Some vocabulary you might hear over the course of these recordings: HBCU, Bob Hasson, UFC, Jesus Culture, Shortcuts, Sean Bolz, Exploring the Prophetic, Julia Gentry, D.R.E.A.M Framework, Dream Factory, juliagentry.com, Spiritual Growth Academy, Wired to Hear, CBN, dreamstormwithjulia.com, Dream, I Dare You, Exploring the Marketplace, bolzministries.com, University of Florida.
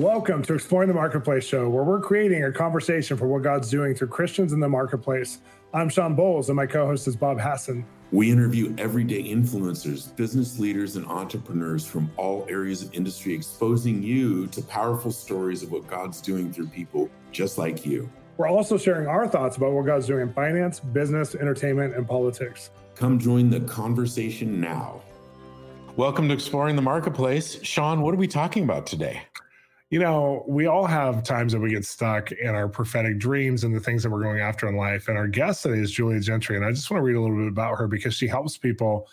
Welcome to Exploring the Marketplace show, where we're creating a conversation for what God's doing through Christians in the marketplace. I'm Sean Bolz, and my co-host is Bob Hasson. We interview everyday influencers, business leaders, and entrepreneurs from all areas of industry, exposing you to powerful stories of what God's doing through people just like you. We're also sharing our thoughts about what God's doing in finance, business, entertainment, and politics. Come join the conversation now. Welcome to Exploring the Marketplace. Sean, what are we talking about today? You know, we all have times that we get stuck in our prophetic dreams and the things that we're going after in life. And our guest today is Julia Gentry. And I just want to read a little bit about her because she helps people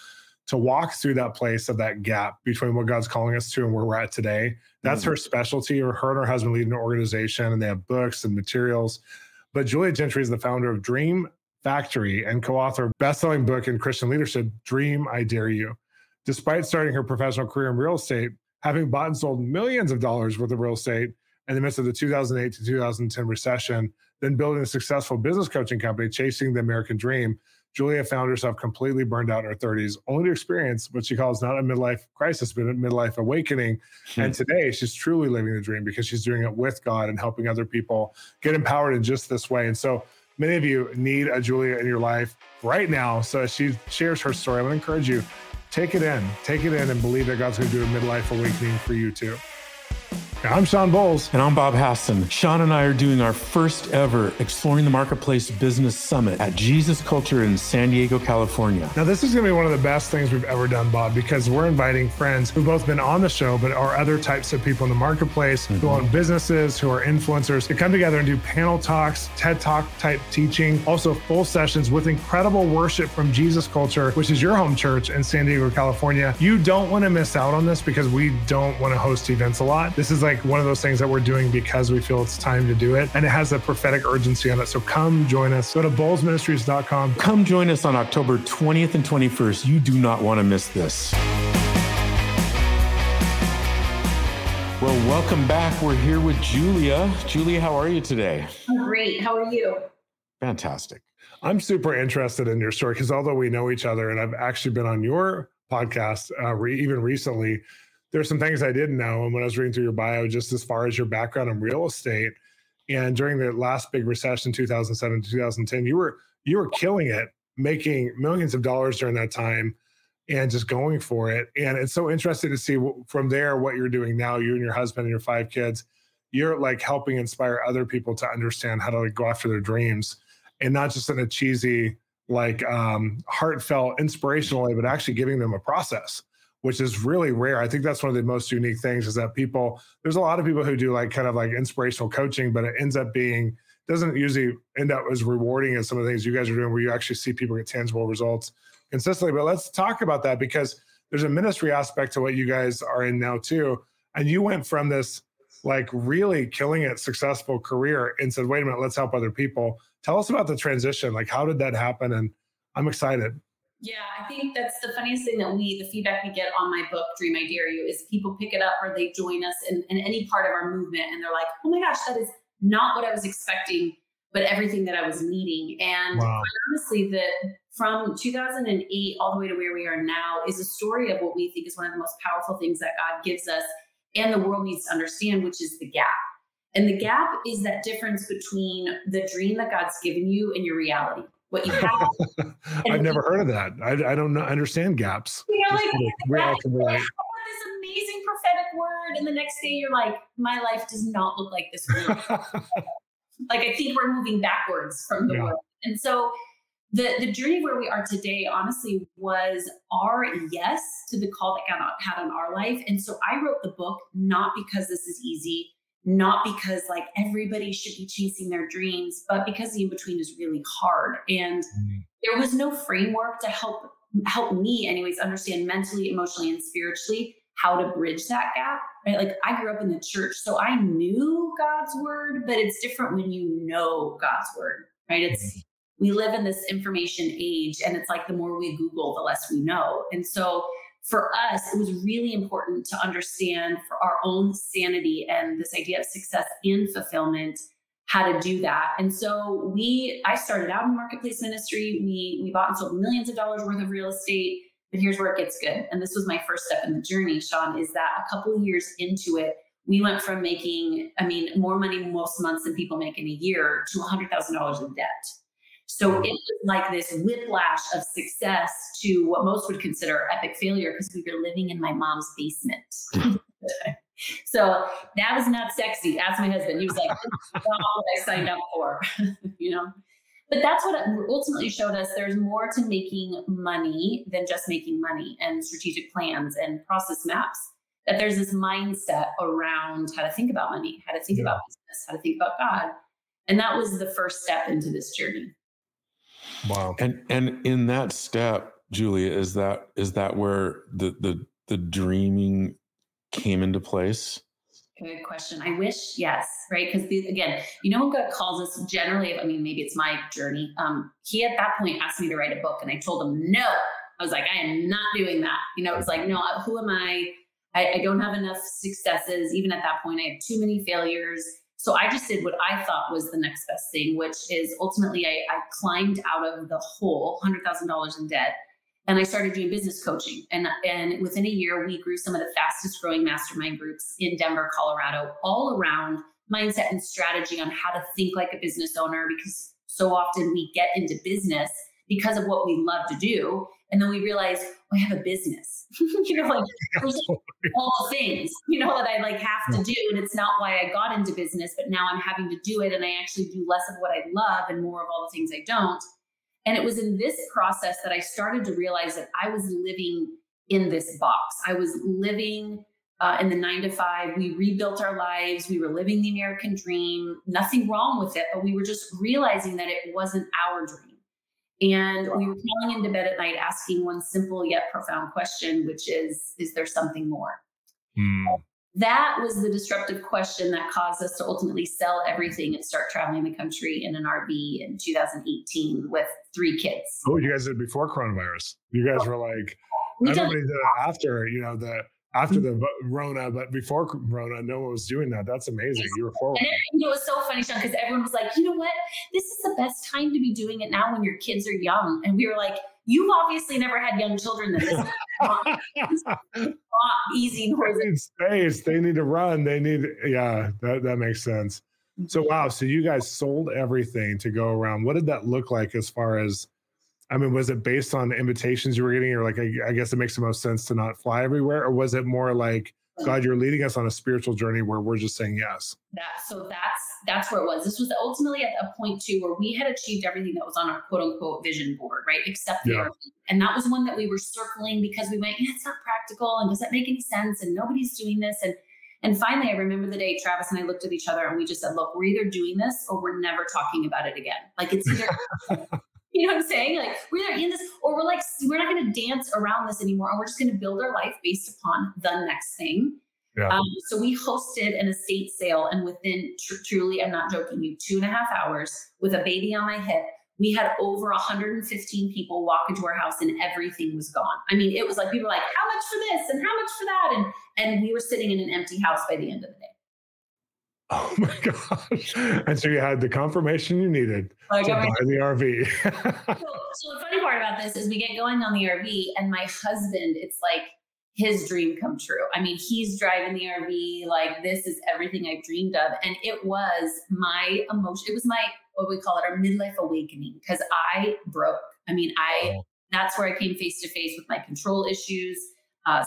to walk through that place of that gap between what God's calling us to and where we're at today. That's her specialty. Her and her husband lead an organization, and they have books and materials. But Julia Gentry is the founder of Dream Factory and co-author of best-selling book in Christian leadership, Dream, I Dare You. Despite starting her professional career in real estate, having bought and sold millions of dollars worth of real estate in the midst of the 2008 to 2010 recession, then building a successful business coaching company, chasing the American dream, Julia found herself completely burned out in her 30s, only to experience what she calls not a midlife crisis, but a midlife awakening. And today she's truly living the dream because she's doing it with God and helping other people get empowered in just this way. And so many of you need a Julia in your life right now. So as she shares her story, I would encourage you, take it in and believe that God's going to do a midlife awakening for you too. I'm Sean Bolz. And I'm Bob Hasson. Sean and I are doing our first ever Exploring the Marketplace Business Summit at Jesus Culture in San Diego, California. Now, this is going to be one of the best things we've ever done, Bob, because we're inviting friends who've both been on the show, but are other types of people in the marketplace, who own businesses, who are influencers, to come together and do panel talks, TED Talk type teaching, also full sessions with incredible worship from Jesus Culture, which is your home church in San Diego, California. You don't want to miss out on this because we don't want to host events a lot. This is like one of those things that we're doing because we feel it's time to do it. And it has a prophetic urgency on it. So come join us. Go to bolzministries.com. Come join us on October 20th and 21st. You do not want to miss this. Well, welcome back. We're here with Julia. Julia, how are you today? I'm great. How are you? Fantastic. I'm super interested in your story because although we know each other and I've actually been on your podcast even recently, there's some things I didn't know. And when I was reading through your bio, just as far as your background in real estate, and during the last big recession, 2007 to 2010, you were killing it, making millions of dollars during that time and just going for it. And it's so interesting to see from there what you're doing now, you and your husband and your 5 kids. You're like helping inspire other people to understand how to like go after their dreams, and not just in a cheesy, like heartfelt, inspirational way, but actually giving them a process, which is really rare. I think that's one of the most unique things is that there's a lot of people who do like kind of like inspirational coaching, but it ends up doesn't usually end up as rewarding as some of the things you guys are doing where you actually see people get tangible results consistently. But let's talk about that because there's a ministry aspect to what you guys are in now too. And you went from this like really killing it successful career and said, wait a minute, let's help other people. Tell us about the transition. Like how did that happen? And I'm excited. Yeah, I think that's the funniest thing that the feedback we get on my book, Dream I Dare You, is people pick it up or they join us in any part of our movement. And they're like, oh my gosh, that is not what I was expecting, but everything that I was needing. And honestly, from 2008 all the way to where we are now is a story of what we think is one of the most powerful things that God gives us and the world needs to understand, which is the gap. And the gap is that difference between the dream that God's given you and your reality. What you have. I've never heard of that. I don't understand gaps. You're like, we all can relate. This amazing prophetic word, and the next day you're like, my life does not look like this word. Like I think we're moving backwards from the word. And so the journey where we are today, honestly, was our yes to the call that God had on our life. And so I wrote the book not because this is easy, not because like everybody should be chasing their dreams, but because the in-between is really hard. And there was no framework to help me anyways, understand mentally, emotionally, and spiritually, how to bridge that gap, right? Like I grew up in the church, so I knew God's word, but it's different when you know God's word, right? We live in this information age, and it's like the more we Google, the less we know. And so for us, it was really important to understand for our own sanity and this idea of success and fulfillment, how to do that. And so I started out in marketplace ministry. We bought and sold millions of dollars worth of real estate, but here's where it gets good. And this was my first step in the journey, Sean, is that a couple of years into it, We went from making, more money most months than people make in a year to $100,000 in debt. So it was like this whiplash of success to what most would consider epic failure because we were living in my mom's basement. So that was not sexy. Ask my husband. He was like, that's not what I signed up for, you know? But that's what ultimately showed us there's more to making money than just making money and strategic plans and process maps, that there's this mindset around how to think about money, how to think about business, how to think about God. And that was the first step into this journey. Wow. And in that step, Julia, is that where the dreaming came into place? Good question. I wish, yes, right? Because again, you know, when God calls us generally, maybe it's my journey. He at that point asked me to write a book and I told him, no, I was like, I am not doing that. You know, it's like, no, who am I? I don't have enough successes. Even at that point, I had too many failures. So I just did what I thought was the next best thing, which is ultimately I climbed out of the hole, $100,000 in debt. And I started doing business coaching. And within a year, we grew some of the fastest growing mastermind groups in Denver, Colorado, all around mindset and strategy on how to think like a business owner, because so often we get into business because of what we love to do. And then we realize, I have a business, all things, that I have to do. And it's not why I got into business, but now I'm having to do it. And I actually do less of what I love and more of all the things I don't. And it was in this process that I started to realize that I was living in this box. I was living in the 9-to-5. We rebuilt our lives. We were living the American dream. Nothing wrong with it, but we were just realizing that it wasn't our dream. And we were falling into bed at night asking one simple yet profound question, which is there something more? That was the disruptive question that caused us to ultimately sell everything and start traveling the country in an RV in 2018 with 3 kids. Oh, you guys did before coronavirus. You guys were like, everybody did it after, after the Rona, but before Rona, no one was doing that. That's amazing. You were forward. And it was so funny, Sean, because everyone was like, you know what? This is the best time to be doing it now when your kids are young. And we were like, you've obviously never had young children. That is not easy. They need space. They need to run. They need, that makes sense. So, wow. So you guys sold everything to go around. What did that look like as far as, was it based on invitations you were getting? Or like, I guess it makes the most sense to not fly everywhere. Or was it more like, God, you're leading us on a spiritual journey where we're just saying yes? That's where it was. This was ultimately at a point too, where we had achieved everything that was on our quote unquote vision board, right? Except the RV. And that was one that we were circling because we went, it's not practical. And does that make any sense? And nobody's doing this. And finally, I remember the day Travis and I looked at each other and we just said, look, we're either doing this or we're never talking about it again. Like it's either... You know what I'm saying? Like we're either in this or we're like, we're not going to dance around this anymore. And we're just going to build our life based upon the next thing. Yeah. So we hosted an estate sale and within truly, I'm not joking you, 2.5 hours with a baby on my hip, we had over 115 people walk into our house and everything was gone. It was like, people were like, how much for this and how much for that? And we were sitting in an empty house by the end of the day. Oh my gosh. And so you had the confirmation you needed to buy the RV. So the funny part about this is we get going on the RV and my husband, it's like his dream come true. He's driving the RV. Like this is everything I've dreamed of. And it was my emotion. It was my, what we call it, our midlife awakening. Cause I broke. That's where I came face to face with my control issues.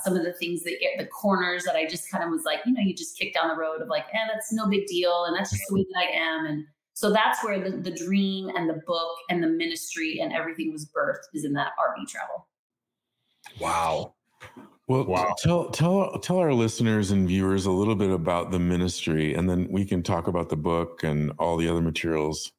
Some of the things that get the corners that I just kind of was like, you just kick down the road of like, that's no big deal. And that's just the way that I am. And so that's where the dream and the book and the ministry and everything was birthed, is in that RV travel. Wow. Well, wow. Tell our listeners and viewers a little bit about the ministry, and then we can talk about the book and all the other materials.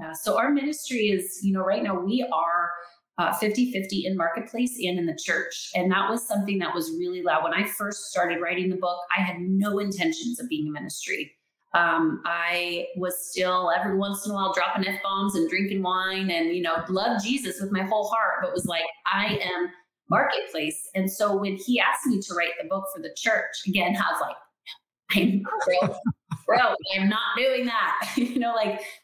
Yeah. So our ministry is, right now we are 50-50 in marketplace and in the church. And that was something that was really loud. When I first started writing the book, I had no intentions of being a ministry. I was still every once in a while dropping F-bombs and drinking wine and, loved Jesus with my whole heart, but was like, I am marketplace. And so when he asked me to write the book for the church, again, I was like, I'm not doing that.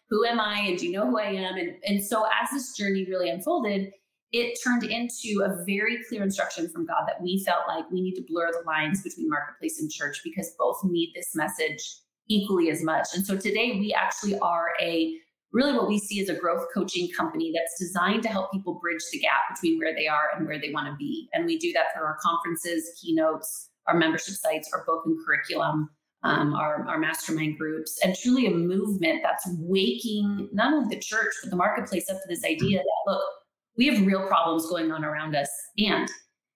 Who am I? And do you know who I am? And so as this journey really unfolded, it turned into a very clear instruction from God that we felt like we need to blur the lines between marketplace and church because both need this message equally as much. And so today we actually are a really what we see as a growth coaching company that's designed to help people bridge the gap between where they are and where they want to be. And we do that through our conferences, keynotes, our membership sites, our book and curriculum, our mastermind groups, and truly a movement that's waking not only the church, but the marketplace up to this idea that, look, we have real problems going on around us, and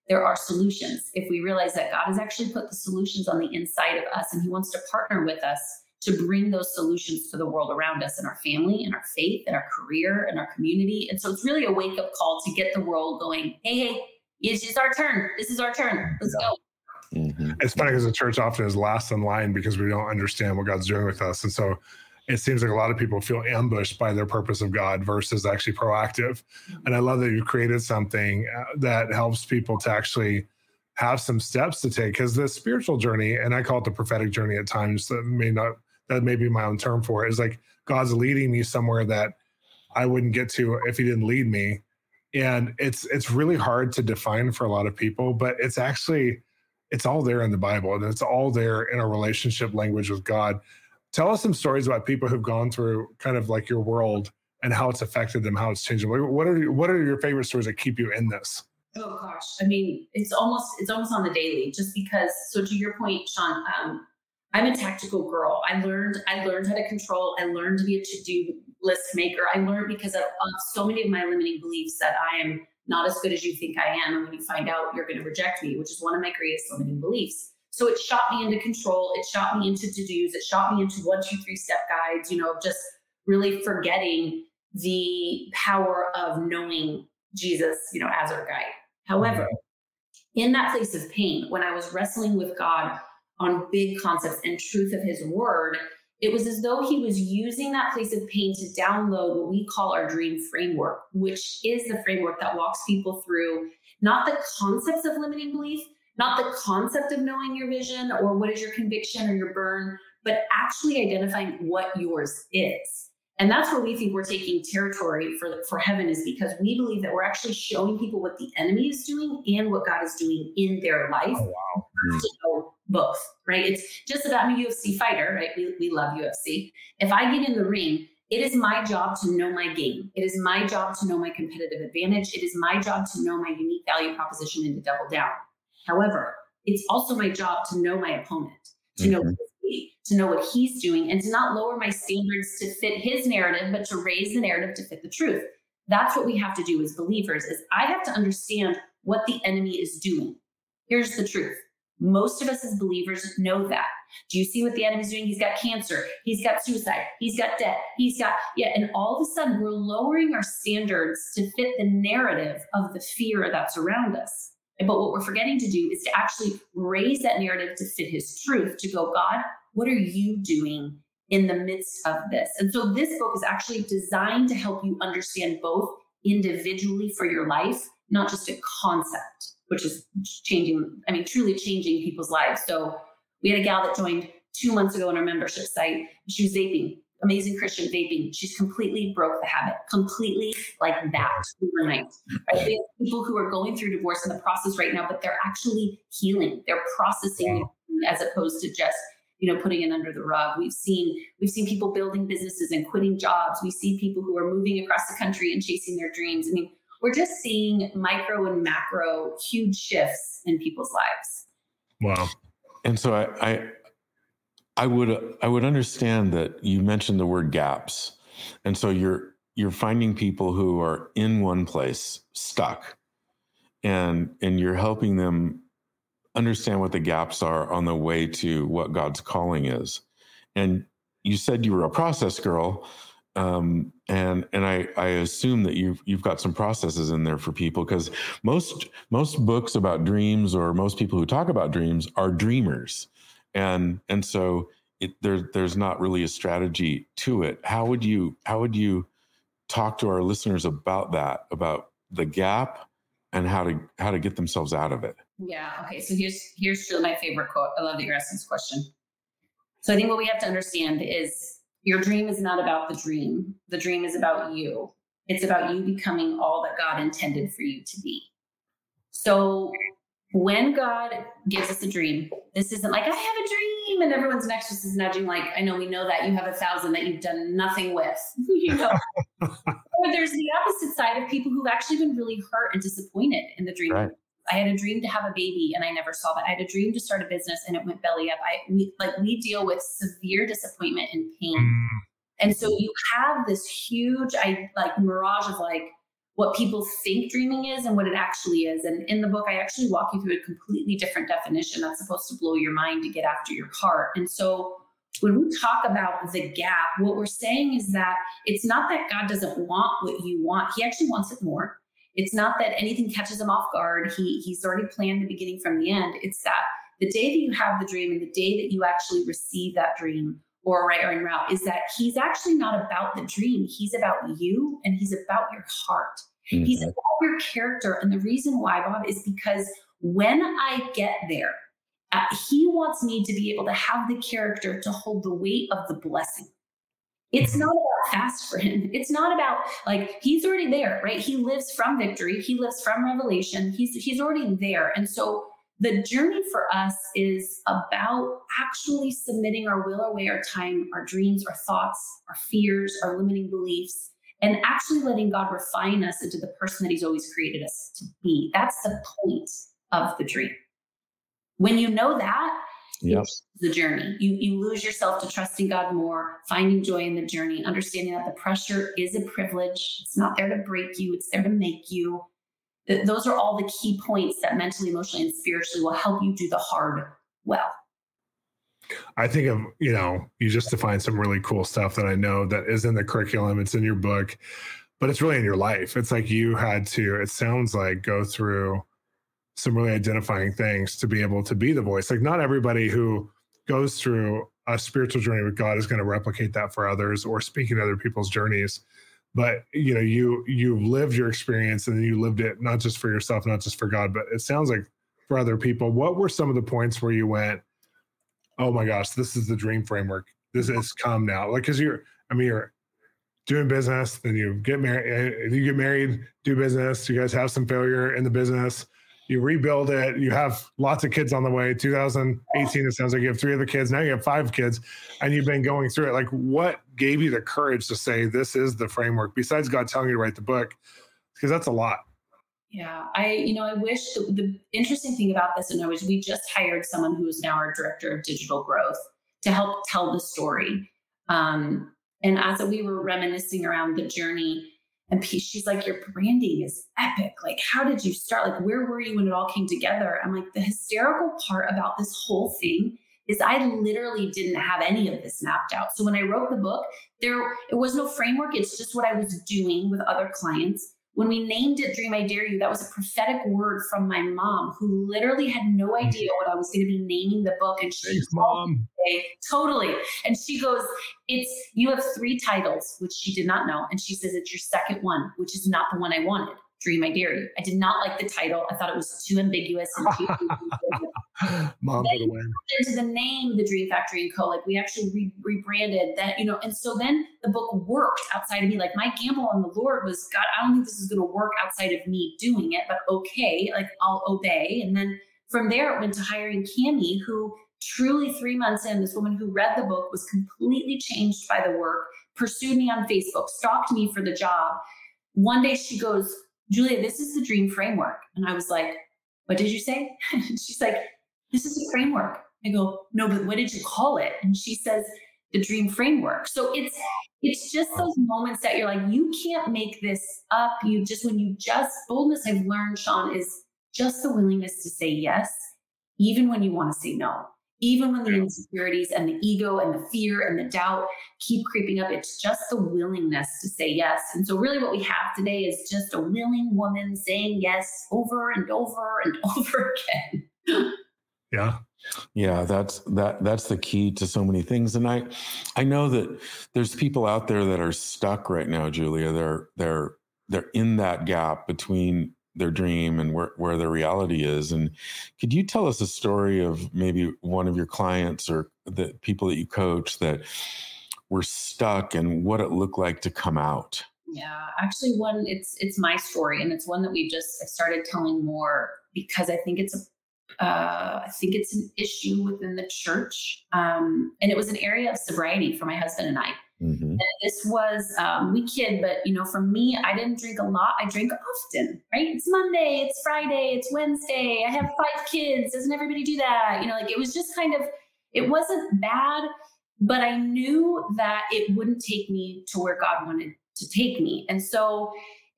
there are solutions. If we realize that God has actually put the solutions on the inside of us, and he wants to partner with us to bring those solutions to the world around us, in our family, in our faith, in our career, in our community. And so it's really a wake-up call to get the world going, hey, it's our turn. This is our turn. Let's go. Mm-hmm. It's funny because the church often is last in line because we don't understand what God's doing with us. And so it seems like a lot of people feel ambushed by their purpose of God versus actually proactive. And I love that you've created something that helps people to actually have some steps to take, because the spiritual journey, and I call it the prophetic journey at times, that may be my own term for it, is like God's leading me somewhere that I wouldn't get to if he didn't lead me. And it's really hard to define for a lot of people, but it's all there in the Bible, and it's all there in our relationship language with God. Tell us some stories about people who've gone through kind of like your world and how it's affected them, how it's changed them. What are your favorite stories that keep you in this? Oh gosh. I mean, it's almost on the daily, just because, so to your point, Sean, I'm a tactical girl. I learned how to control. I learned to be a to-do list maker. I learned because of so many of my limiting beliefs that I am not as good as you think I am. And when you find out, you're going to reject me, which is one of my greatest limiting beliefs. So it shot me into control. It shot me into to-dos. It shot me into 1, 2, 3 step guides, just really forgetting the power of knowing Jesus, as our guide. However, in that place of pain, when I was wrestling with God on big concepts and truth of his word, it was as though he was using that place of pain to download what we call our dream framework, which is the framework that walks people through not the concepts of limiting belief, not the concept of knowing your vision or what is your conviction or your burn, but actually identifying what yours is. And that's where we think we're taking territory for heaven, is because we believe that we're actually showing people what the enemy is doing and what God is doing in their life. Oh, wow. So both, right? It's just about I'm a UFC fighter, right? We love UFC. If I get in the ring, it is my job to know my game. It is my job to know my competitive advantage. It is my job to know my unique value proposition and to double down. However, it's also my job to know my opponent, to know to know what he's doing, and to not lower my standards to fit his narrative, but to raise the narrative to fit the truth. That's what we have to do as believers, is I have to understand what the enemy is doing. Here's the truth. Most of us as believers know that. Do you see what the enemy's doing? He's got cancer. He's got suicide. He's got debt. And all of a sudden we're lowering our standards to fit the narrative of the fear that's around us. But what we're forgetting to do is to actually raise that narrative to fit his truth, to go, God, what are you doing in the midst of this? And so this book is actually designed to help you understand both individually for your life, not just a concept, which is truly changing people's lives. So we had a gal that joined 2 months ago on our membership site. She was vaping, amazing Christian vaping. She's completely broke the habit, completely like that overnight. Right? We have people who are going through divorce in the process right now, but they're actually healing. They're processing as opposed to just, putting it under the rug. We've seen people building businesses and quitting jobs. We see people who are moving across the country and chasing their dreams. I mean, we're just seeing micro and macro huge shifts in people's lives. Wow. And so I would understand that you mentioned the word gaps. And so you're finding people who are in one place stuck, and you're helping them understand what the gaps are on the way to what God's calling is. And you said you were a process girl. And I assume that you've got some processes in there for people, because most books about dreams, or most people who talk about dreams, are dreamers. And so there's not really a strategy to it. How would you talk to our listeners about that, about the gap and how to get themselves out of it? Yeah. Okay. So here's still my favorite quote. I love that you're asking this question. So I think what we have to understand is your dream is not about the dream. The dream is about you. It's about you becoming all that God intended for you to be. So when God gives us a dream, this isn't like, I have a dream, and everyone's next to us is nudging like, I know, we know that you have 1,000 that you've done nothing with, you know. Or there's the opposite side of people who've actually been really hurt and disappointed in the dream. Right. I had a dream to have a baby and I never saw that. I had a dream to start a business and it went belly up. We deal with severe disappointment and pain. Mm. And so you have this huge, mirage of like what people think dreaming is and what it actually is. And in the book, I actually walk you through a completely different definition that's supposed to blow your mind to get after your heart. And so when we talk about the gap, what we're saying is that it's not that God doesn't want what you want. He actually wants it more. It's not that anything catches him off guard. He's already planned the beginning from the end. It's that the day that you have the dream and the day that you actually receive that dream or right or in route is that he's actually not about the dream. He's about you and he's about your heart. Mm-hmm. He's about your character. And the reason why, Bob, is because when I get there, he wants me to be able to have the character to hold the weight of the blessing. It's not about fast for him. It's not about like, he's already there, right? He lives from victory. He lives from revelation. He's already there. And so the journey for us is about actually submitting our will, our way, our time, our dreams, our thoughts, our fears, our limiting beliefs, and actually letting God refine us into the person that he's always created us to be. That's the point of the dream. When you know that, yes, the journey. You lose yourself to trusting God more, finding joy in the journey, understanding that the pressure is a privilege. It's not there to break you. It's there to make you. Those are all the key points that mentally, emotionally, and spiritually will help you do the hard well. I think of, you just defined some really cool stuff that I know that is in the curriculum. It's in your book, but it's really in your life. It's like you had to, it sounds like, go through some really identifying things to be able to be the voice. Like, not everybody who goes through a spiritual journey with God is going to replicate that for others or speak in other people's journeys. But, you lived your experience and you lived it, not just for yourself, not just for God, but it sounds like for other people. What were some of the points where you went, oh my gosh, this is the dream framework. This has come now. Like, cause you're doing business, then you get married, do business. You guys have some failure in the business. You rebuild it. You have lots of kids on the way. 2018, it sounds like you have 3 other kids. Now you have 5 kids and you've been going through it. Like, what gave you the courage to say, this is the framework, besides God telling you to write the book? Because that's a lot. Yeah. I wish the interesting thing about this, and I wish, we just hired someone who is now our director of digital growth to help tell the story. And as we were reminiscing around the journey, and she's like, your branding is epic. Like, how did you start? Like, where were you when it all came together? I'm like, the hysterical part about this whole thing is I literally didn't have any of this mapped out. So when I wrote the book, it was no framework. It's just what I was doing with other clients. When we named it Dream, I Dare You, that was a prophetic word from my mom, who literally had no idea what I was going to be naming the book. And she, thanks, Mom. Totally. And she goes, you have 3 titles, which she did not know. And she says, it's your second one, which is not the one I wanted. Dream, I Dare You. I did not like the title. I thought it was too ambiguous. And Mom, by the way. Into the name, the Dream Factory and Co. Like, we actually rebranded that, and so then the book worked outside of me. Like, my gamble on the Lord was, God, I don't think this is going to work outside of me doing it, but okay, like, I'll obey. And then from there, it went to hiring Cammie, who truly 3 months in, this woman who read the book was completely changed by the work, pursued me on Facebook, stalked me for the job. One day she goes, Julia, this is the dream framework. And I was like, what did you say? And she's like, this is the framework. I go, no, but what did you call it? And she says, the dream framework. So it's just those moments that you're like, you can't make this up. Boldness, I've learned, Sean, is just the willingness to say yes, even when you want to say no, even when the insecurities and the ego and the fear and the doubt keep creeping up. It's just the willingness to say yes. And so really what we have today is just a willing woman saying yes over and over and over again. Yeah. Yeah. That's the key to so many things. And I know that there's people out there that are stuck right now, Julia. They're in that gap between their dream and where their reality is. And could you tell us a story of maybe one of your clients or the people that you coach that were stuck and what it looked like to come out? Yeah, actually one, it's my story, and it's one that we've just started telling more because I think it's an issue within the church. And it was an area of sobriety for my husband and I. Mm-hmm. And this was, we kid, but you know, for me, I didn't drink a lot. I drink often, right? It's Monday, it's Friday, it's Wednesday. I have 5 kids. Doesn't everybody do that? You know, like it was just kind of, it wasn't bad, but I knew that it wouldn't take me to where God wanted to take me. And so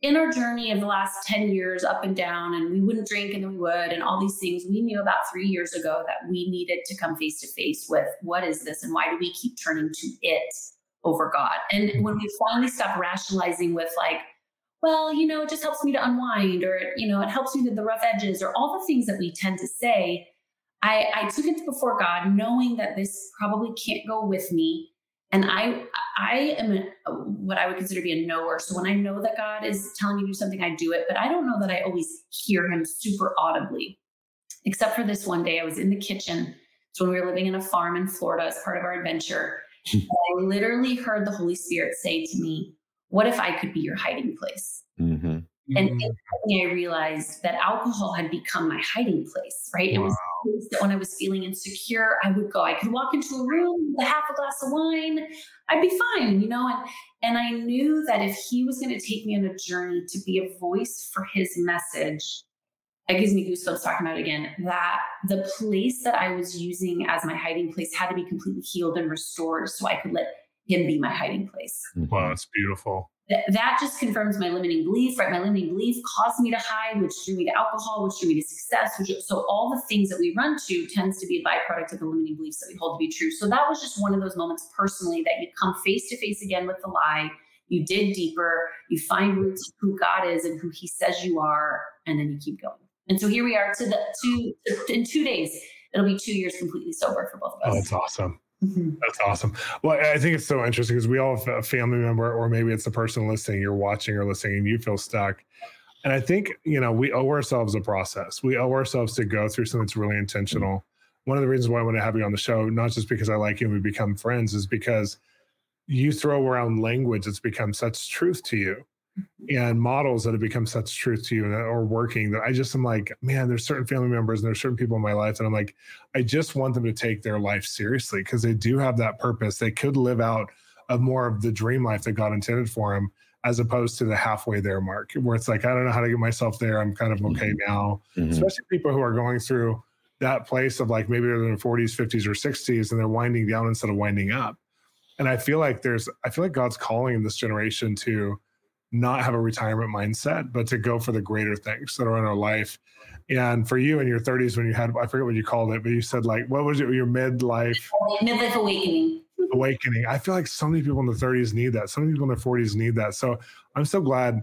in our journey of the last 10 years up and down, and we wouldn't drink and then we would, and all these things, we knew about 3 years ago that we needed to come face to face with what is this and why do we keep turning to it over God? And when we finally stopped rationalizing with like, well, you know, it just helps me to unwind, or, you know, it helps me with the rough edges, or all the things that we tend to say, I took it before God, knowing that this probably can't go with me. And I am what I would consider to be a knower. So when I know that God is telling me to do something, I do it, but I don't know that I always hear him super audibly, except for this one day I was in the kitchen. It's when we were living in a farm in Florida as part of our adventure. And I literally heard the Holy Spirit say to me, what if I could be your hiding place? Mm-hmm. And I realized that alcohol had become my hiding place, right? Wow. It was a place that when I was feeling insecure, I would go, I could walk into a room with a half a glass of wine, I'd be fine, you know? And I knew that if he was going to take me on a journey to be a voice for his message, that gives me goosebumps talking about it again, that the place that I was using as my hiding place had to be completely healed and restored so I could let him be my hiding place. Wow, that's beautiful. That just confirms my limiting belief, right? My limiting belief caused me to hide, which drew me to alcohol, which drew me to success. So all the things that we run to tends to be a byproduct of the limiting beliefs that we hold to be true. So that was just one of those moments personally that you come face to face again with the lie. You dig deeper, you find roots of who God is and who he says you are, and then you keep going. And so here we are in 2 days, it'll be 2 years completely sober for both of us. Oh, that's awesome. Mm-hmm. That's awesome. Well, I think it's so interesting because we all have a family member, or maybe it's the person listening, you're watching or listening, and you feel stuck. And I think, you know, we owe ourselves a process. We owe ourselves to go through something that's really intentional. One of the reasons why I want to have you on the show, not just because I like you and we become friends, is because you throw around language that's become such truth to you and models that have become such truth to you and are working, that I just am like, man, there's certain family members and there's certain people in my life that I'm like, I just want them to take their life seriously because they do have that purpose. They could live out of more of the dream life that God intended for them, as opposed to the halfway there mark where it's like, I don't know how to get myself there. I'm kind of okay now, especially people who are going through that place of like, maybe they're in their 40s, 50s, or 60s, and they're winding down instead of winding up. And I feel like God's calling this generation to not have a retirement mindset, but to go for the greater things that are in our life. And for you in your 30s, when you had, I forget what you called it, but you said like, what was it? Your midlife awakening. Awakening. I feel like so many people in their 30s need that. So many people in their 40s need that. So I'm so glad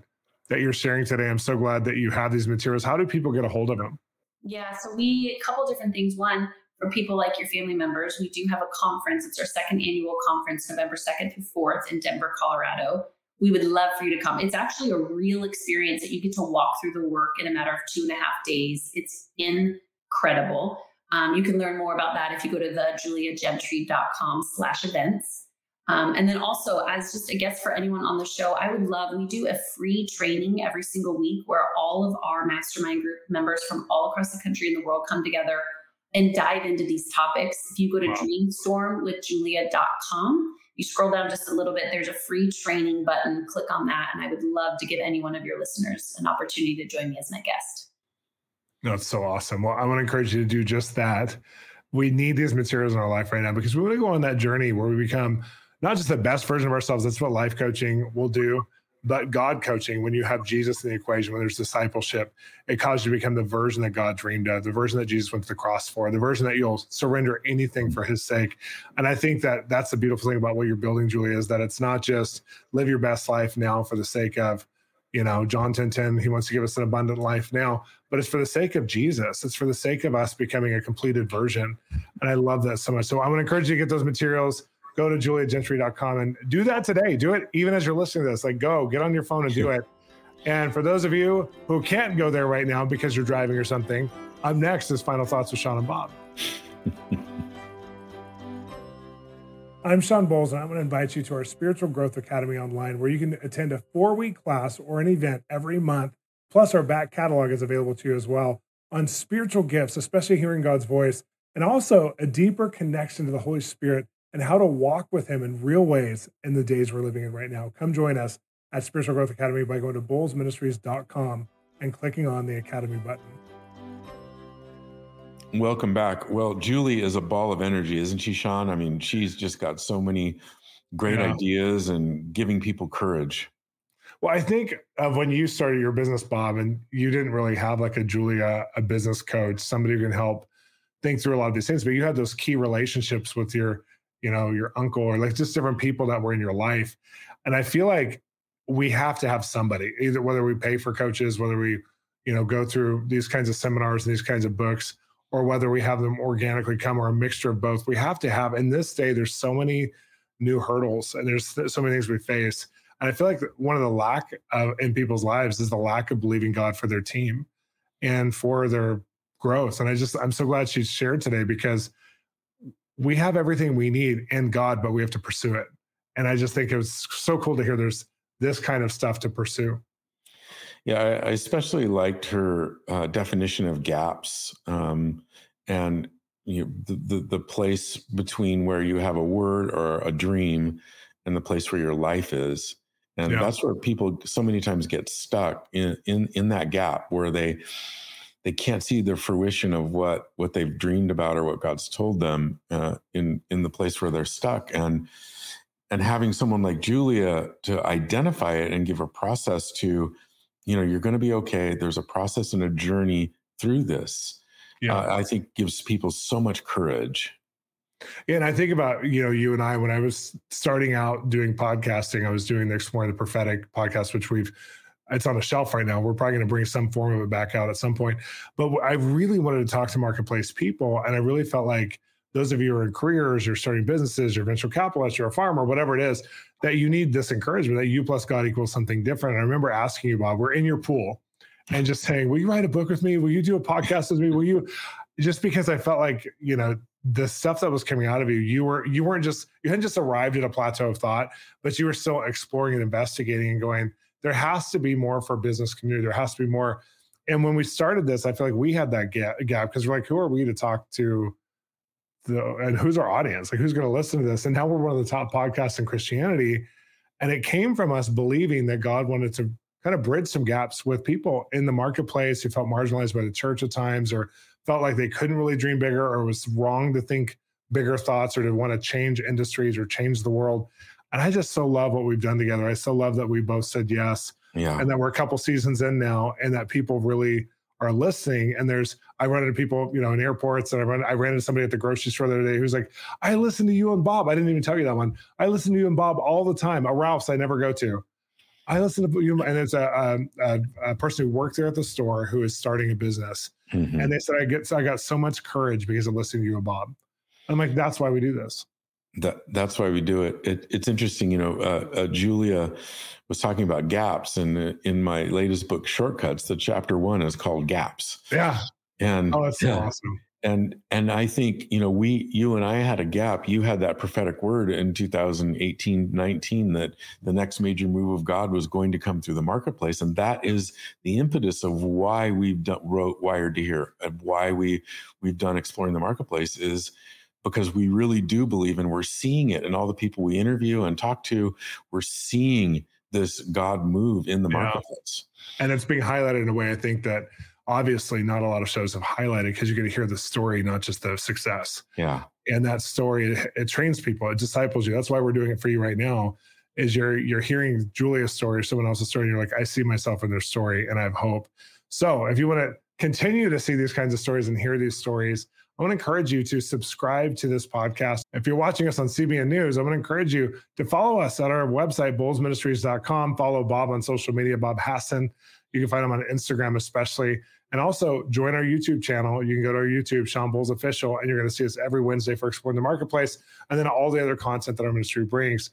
that you're sharing today. I'm so glad that you have these materials. How do people get a hold of them? Yeah. So a couple different things. One, for people like your family members, we do have a conference. It's our second annual conference, November 2nd through 4th in Denver, Colorado. We would love for you to come. It's actually a real experience that you get to walk through the work in a matter of 2.5 days. It's incredible. You can learn more about that if you go to the juliagentry.com/events. And then also, as just a guest for anyone on the show, we do a free training every single week where all of our mastermind group members from all across the country and the world come together and dive into these topics. If you go to dreamstormwithjulia.com, you scroll down just a little bit, there's a free training button, click on that. And I would love to give any one of your listeners an opportunity to join me as my guest. That's so awesome. Well, I want to encourage you to do just that. We need these materials in our life right now because we want to go on that journey where we become not just the best version of ourselves. That's what life coaching will do, but God coaching, when you have Jesus in the equation, when there's discipleship, it causes you to become the version that God dreamed of, the version that Jesus went to the cross for, the version that you'll surrender anything for his sake. And I think that that's the beautiful thing about what you're building, Julia, is that it's not just live your best life now for the sake of, you know, John 10:10, he wants to give us an abundant life now, but it's for the sake of Jesus. It's for the sake of us becoming a completed version. And I love that so much. So I want to encourage you to get those materials. Go to juliagentry.com and do that today. Do it even as you're listening to this. Like, go get on your phone and do it. And for those of you who can't go there right now because you're driving or something, up next is Final Thoughts with Sean and Bob. I'm Sean Bolz, and I'm going to invite you to our Spiritual Growth Academy online, where you can attend a 4-week class or an event every month. Plus, our back catalog is available to you as well on spiritual gifts, especially hearing God's voice, and also a deeper connection to the Holy Spirit and how to walk with him in real ways in the days we're living in right now. Come join us at Spiritual Growth Academy by going to bolzministries.com and clicking on the Academy button. Welcome back. Well, Julie is a ball of energy, isn't she, Sean? I mean, she's just got so many great ideas and giving people courage. Well, I think of when you started your business, Bob, and you didn't really have like a Julia, a business coach, somebody who can help think through a lot of these things, but you had those key relationships with your uncle or like just different people that were in your life. And I feel like we have to have somebody, either whether we pay for coaches, whether we, go through these kinds of seminars and these kinds of books, or whether we have them organically come, or a mixture of both. We have to have, in this day, there's so many new hurdles and there's so many things we face. And I feel like one of the lack of in people's lives is the lack of believing God for their team and for their growth. And I'm so glad she shared today, because we have everything we need in God, but we have to pursue it. And I just think it was so cool to hear there's this kind of stuff to pursue. Yeah, I especially liked her definition of gaps, and the place between where you have a word or a dream and the place where your life is. And that's where people so many times get stuck in that gap where they can't see the fruition of what they've dreamed about or what God's told them in the place where they're stuck. And having someone like Julia to identify it and give a process to, you're going to be okay. There's a process and a journey through this. Yeah. I think gives people so much courage. Yeah, and I think about, you and I, when I was starting out doing podcasting, I was doing the Exploring the Prophetic podcast, which it's on a shelf right now. We're probably going to bring some form of it back out at some point. But I really wanted to talk to marketplace people. And I really felt like those of you who are in careers, you're starting businesses, you're venture capitalists, you're a farmer, whatever it is, that you need this encouragement that you plus God equals something different. And I remember asking you, Bob, we're in your pool, and just saying, will you write a book with me? Will you do a podcast with me? Will you, just because I felt like, the stuff that was coming out of you, you hadn't just arrived at a plateau of thought, but you were still exploring and investigating and going, there has to be more for business community. There has to be more. And when we started this, I feel like we had that gap because we're like, who are we to talk to? And who's our audience? Like, who's going to listen to this? And now we're one of the top podcasts in Christianity. And it came from us believing that God wanted to kind of bridge some gaps with people in the marketplace who felt marginalized by the church at times, or felt like they couldn't really dream bigger, or it was wrong to think bigger thoughts, or to want to change industries or change the world. And I just so love what we've done together. I so love that we both said yes, and that we're a couple seasons in now, and that people really are listening. And I run into people, in airports, and I ran into somebody at the grocery store the other day who's like, I listen to you and Bob. I didn't even tell you that one. I listen to you and Bob all the time. A Ralph's I never go to. I listen to you, and it's a person who worked there at the store who is starting a business. Mm-hmm. And they said, I got so much courage because of listening to you and Bob. I'm like, that's why we do this. That's why we do it. It's interesting. Julia was talking about gaps, and in my latest book, Shortcuts, the chapter 1 is called Gaps. Yeah. And that's so awesome. And I think, you and I had a gap. You had that prophetic word in 2018, 19, that the next major move of God was going to come through the marketplace. And that is the impetus of why we've wrote Wired to Hear, and why we've done Exploring the Marketplace, is because we really do believe, and we're seeing it in all the people we interview and talk to. We're seeing this God move in the marketplace. And it's being highlighted in a way, I think, that obviously not a lot of shows have highlighted, because you're going to hear the story, not just the success. Yeah. And that story, it trains people, it disciples you. That's why we're doing it for you right now, is you're hearing Julia's story, someone else's story, and you're like, I see myself in their story, and I have hope. So if you want to continue to see these kinds of stories and hear these stories, I want to encourage you to subscribe to this podcast. If you're watching us on CBN News, I want to encourage you to follow us at our website, bolzministries.com. Follow Bob on social media, Bob Hasson. You can find him on Instagram especially. And also join our YouTube channel. You can go to our YouTube, Sean Bolz Official, and you're going to see us every Wednesday for Exploring the Marketplace, and then all the other content that our ministry brings.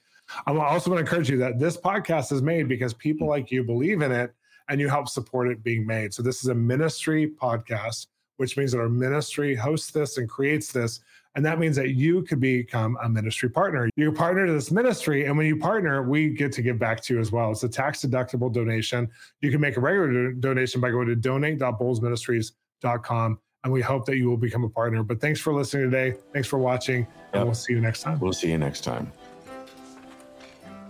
I also want to encourage you that this podcast is made because people like you believe in it, and you help support it being made. So this is a ministry podcast, which means that our ministry hosts this and creates this, And that means that you could become a ministry partner. You partner to this ministry, and when you partner, we get to give back to you as well. It's a tax-deductible donation. You can make a regular donation by going to donate.bolzministries.com, and we hope that you will become a partner. But thanks for listening today. Thanks for watching, and we'll see you next time. We'll see you next time.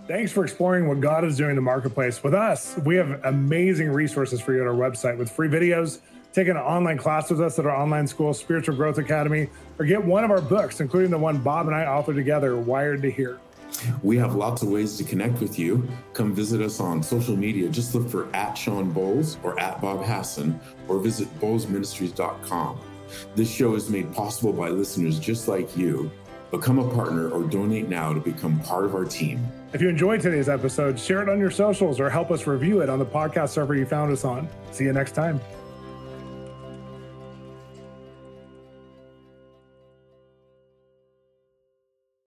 Thanks for exploring what God is doing in the marketplace with us. We have amazing resources for you at our website with free videos. Take an online class with us at our online school, Spiritual Growth Academy, or get one of our books, including the one Bob and I authored together, Wired to Hear. We have lots of ways to connect with you. Come visit us on social media. Just look for @Sean Bolz or @Bob Hasson, or visit bolzministries.com. This show is made possible by listeners just like you. Become a partner or donate now to become part of our team. If you enjoyed today's episode, share it on your socials or help us review it on the podcast server you found us on. See you next time.